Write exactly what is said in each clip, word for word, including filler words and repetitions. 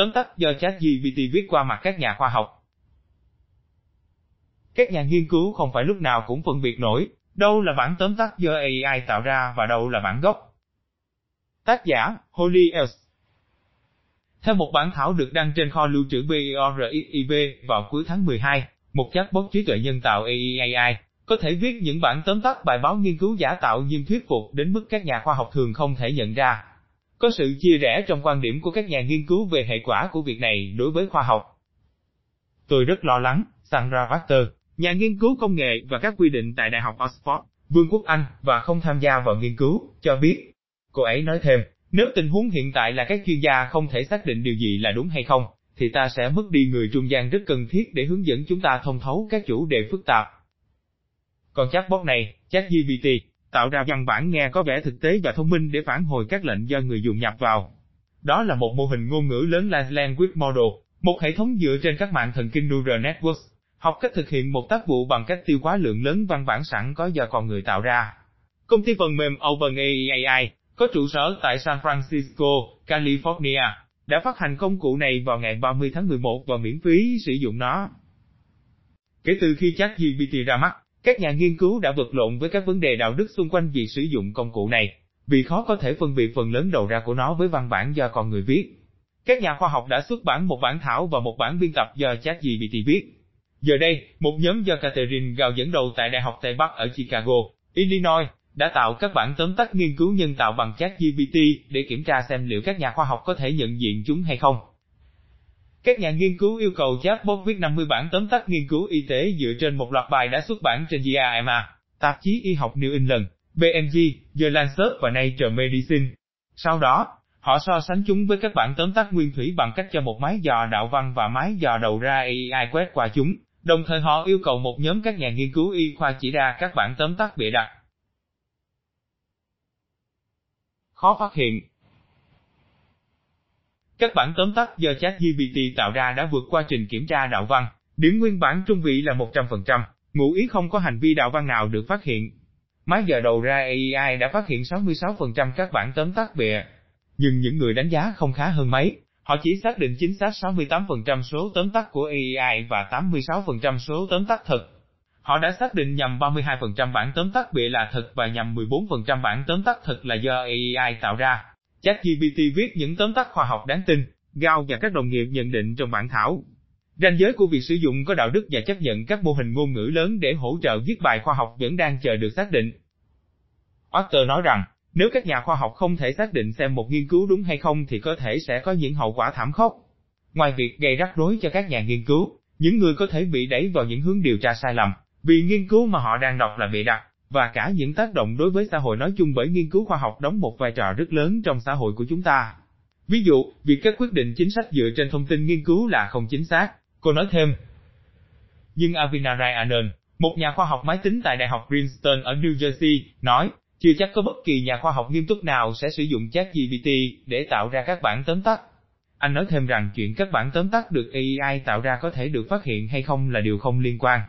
tóm tắt do ChatGPT viết qua mặt các nhà khoa học. Các nhà nghiên cứu không phải lúc nào cũng phân biệt nổi, đâu là bản tóm tắt do a i tạo ra và đâu là bản gốc. Tác giả, Holly Els. Theo một bản thảo được đăng trên kho lưu trữ bioRxiv vào cuối tháng mười hai, một chatbot trí tuệ nhân tạo a i có thể viết những bản tóm tắt bài báo nghiên cứu giả tạo nhưng thuyết phục đến mức các nhà khoa học thường không thể nhận ra. Có sự chia rẽ trong quan điểm của các nhà nghiên cứu về hệ quả của việc này đối với khoa học. Tôi rất lo lắng, Sandra Baxter, nhà nghiên cứu công nghệ và các quy định tại Đại học Oxford, Vương quốc Anh và không tham gia vào nghiên cứu, cho biết. Cô ấy nói thêm, nếu tình huống hiện tại là các chuyên gia không thể xác định điều gì là đúng hay không, thì ta sẽ mất đi người trung gian rất cần thiết để hướng dẫn chúng ta thông thấu các chủ đề phức tạp. Còn chatbot này, ChatGPT, tạo ra văn bản nghe có vẻ thực tế và thông minh để phản hồi các lệnh do người dùng nhập vào. Đó là một mô hình ngôn ngữ lớn Language Model, một hệ thống dựa trên các mạng thần kinh Neural Networks, học cách thực hiện một tác vụ bằng cách tiêu hóa lượng lớn văn bản sẵn có do con người tạo ra. Công ty phần mềm OpenAI, có trụ sở tại San Francisco, California, đã phát hành công cụ này vào ngày ba mươi tháng mười một và miễn phí sử dụng nó. Kể từ khi ChatGPT ra mắt, các nhà nghiên cứu đã vật lộn với các vấn đề đạo đức xung quanh việc sử dụng công cụ này, vì khó có thể phân biệt phần lớn đầu ra của nó với văn bản do con người viết. Các nhà khoa học đã xuất bản một bản thảo và một bản biên tập do ChatGPT viết. Giờ đây, một nhóm do Catherine Gao dẫn đầu tại Đại học Tây Bắc ở Chicago, Illinois, đã tạo các bản tóm tắt nghiên cứu nhân tạo bằng ChatGPT để kiểm tra xem liệu các nhà khoa học có thể nhận diện chúng hay không. Các nhà nghiên cứu yêu cầu chatbot viết năm mươi bản tóm tắt nghiên cứu y tế dựa trên một loạt bài đã xuất bản trên gi a ma, tạp chí y học New England, bê em gi, The Lancet và Nature Medicine. Sau đó, họ so sánh chúng với các bản tóm tắt nguyên thủy bằng cách cho một máy dò đạo văn và máy dò đầu ra a i quét qua chúng, đồng thời họ yêu cầu một nhóm các nhà nghiên cứu y khoa chỉ ra các bản tóm tắt bịa đặt. Khó phát hiện. Các bản tóm tắt do ChatGPT tạo ra đã vượt qua trình kiểm tra đạo văn, điểm nguyên bản trung vị là một trăm phần trăm, ngụ ý không có hành vi đạo văn nào được phát hiện. Máy dò đầu ra a i đã phát hiện sáu mươi sáu phần trăm các bản tóm tắt bịa, nhưng những người đánh giá không khá hơn mấy, họ chỉ xác định chính xác sáu mươi tám phần trăm số tóm tắt của a i và tám mươi sáu phần trăm số tóm tắt thật. Họ đã xác định nhầm ba mươi hai phần trăm bản tóm tắt bịa là thật và nhầm mười bốn phần trăm bản tóm tắt thật là do a i tạo ra. ChatGPT viết những tóm tắt khoa học đáng tin, Gao và các đồng nghiệp nhận định trong bản thảo. Ranh giới của việc sử dụng có đạo đức và chấp nhận các mô hình ngôn ngữ lớn để hỗ trợ viết bài khoa học vẫn đang chờ được xác định. Baxter nói rằng, nếu các nhà khoa học không thể xác định xem một nghiên cứu đúng hay không thì có thể sẽ có những hậu quả thảm khốc. Ngoài việc gây rắc rối cho các nhà nghiên cứu, những người có thể bị đẩy vào những hướng điều tra sai lầm, vì nghiên cứu mà họ đang đọc là bịa đặt. Và cả những tác động đối với xã hội nói chung bởi nghiên cứu khoa học đóng một vai trò rất lớn trong xã hội của chúng ta. Ví dụ, việc các quyết định chính sách dựa trên thông tin nghiên cứu là không chính xác, cô nói thêm. Nhưng Avinash Anand, một nhà khoa học máy tính tại Đại học Princeton ở New Jersey, nói, chưa chắc có bất kỳ nhà khoa học nghiêm túc nào sẽ sử dụng ChatGPT để tạo ra các bản tóm tắt. Anh nói thêm rằng chuyện các bản tóm tắt được a i tạo ra có thể được phát hiện hay không là điều không liên quan.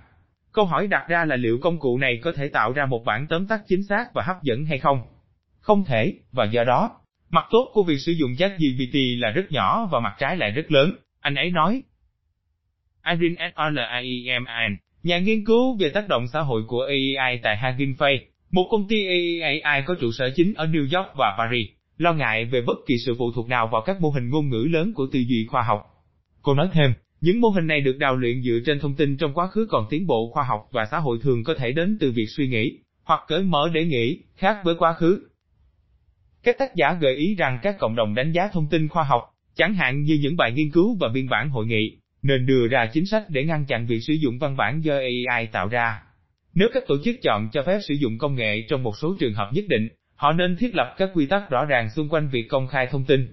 Câu hỏi đặt ra là liệu công cụ này có thể tạo ra một bản tóm tắt chính xác và hấp dẫn hay không? Không thể, và do đó, mặt tốt của việc sử dụng ChatGPT là rất nhỏ và mặt trái lại rất lớn, anh ấy nói. Adrian L. Ieman, nhà nghiên cứu về tác động xã hội của a i tại Hugging Face, một công ty a i có trụ sở chính ở New York và Paris, lo ngại về bất kỳ sự phụ thuộc nào vào các mô hình ngôn ngữ lớn của tư duy khoa học. Cô nói thêm. Những mô hình này được đào luyện dựa trên thông tin trong quá khứ còn tiến bộ khoa học và xã hội thường có thể đến từ việc suy nghĩ, hoặc cởi mở để nghĩ, khác với quá khứ. Các tác giả gợi ý rằng các cộng đồng đánh giá thông tin khoa học, chẳng hạn như những bài nghiên cứu và biên bản hội nghị, nên đưa ra chính sách để ngăn chặn việc sử dụng văn bản do a i tạo ra. Nếu các tổ chức chọn cho phép sử dụng công nghệ trong một số trường hợp nhất định, họ nên thiết lập các quy tắc rõ ràng xung quanh việc công khai thông tin.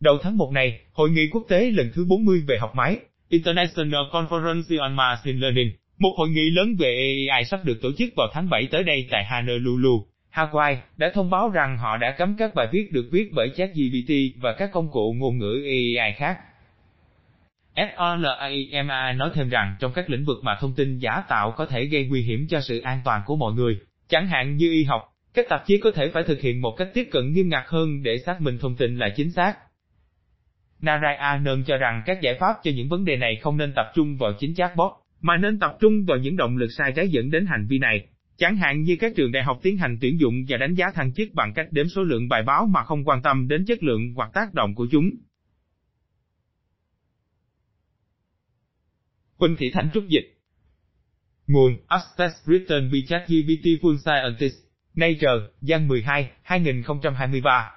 Đầu tháng một này, Hội nghị quốc tế lần thứ bốn mươi về học máy, International Conference on Machine Learning, một hội nghị lớn về a i sắp được tổ chức vào tháng bảy tới đây tại Honolulu, Hawaii, đã thông báo rằng họ đã cấm các bài viết được viết bởi ChatGPT và các công cụ ngôn ngữ a i khác. Slama nói thêm rằng trong các lĩnh vực mà thông tin giả tạo có thể gây nguy hiểm cho sự an toàn của mọi người, chẳng hạn như y học, các tạp chí có thể phải thực hiện một cách tiếp cận nghiêm ngặt hơn để xác minh thông tin là chính xác. Narayanan cho rằng các giải pháp cho những vấn đề này không nên tập trung vào chính chatbot, mà nên tập trung vào những động lực sai trái dẫn đến hành vi này. Chẳng hạn như các trường đại học tiến hành tuyển dụng và đánh giá thăng chức bằng cách đếm số lượng bài báo mà không quan tâm đến chất lượng hoặc tác động của chúng. Quỳnh Thị Thành trúc dịch. Nguồn: Access Written by ChatGPT Full Scientist, Nature, Giang mười hai, hai nghìn không trăm hai mươi ba.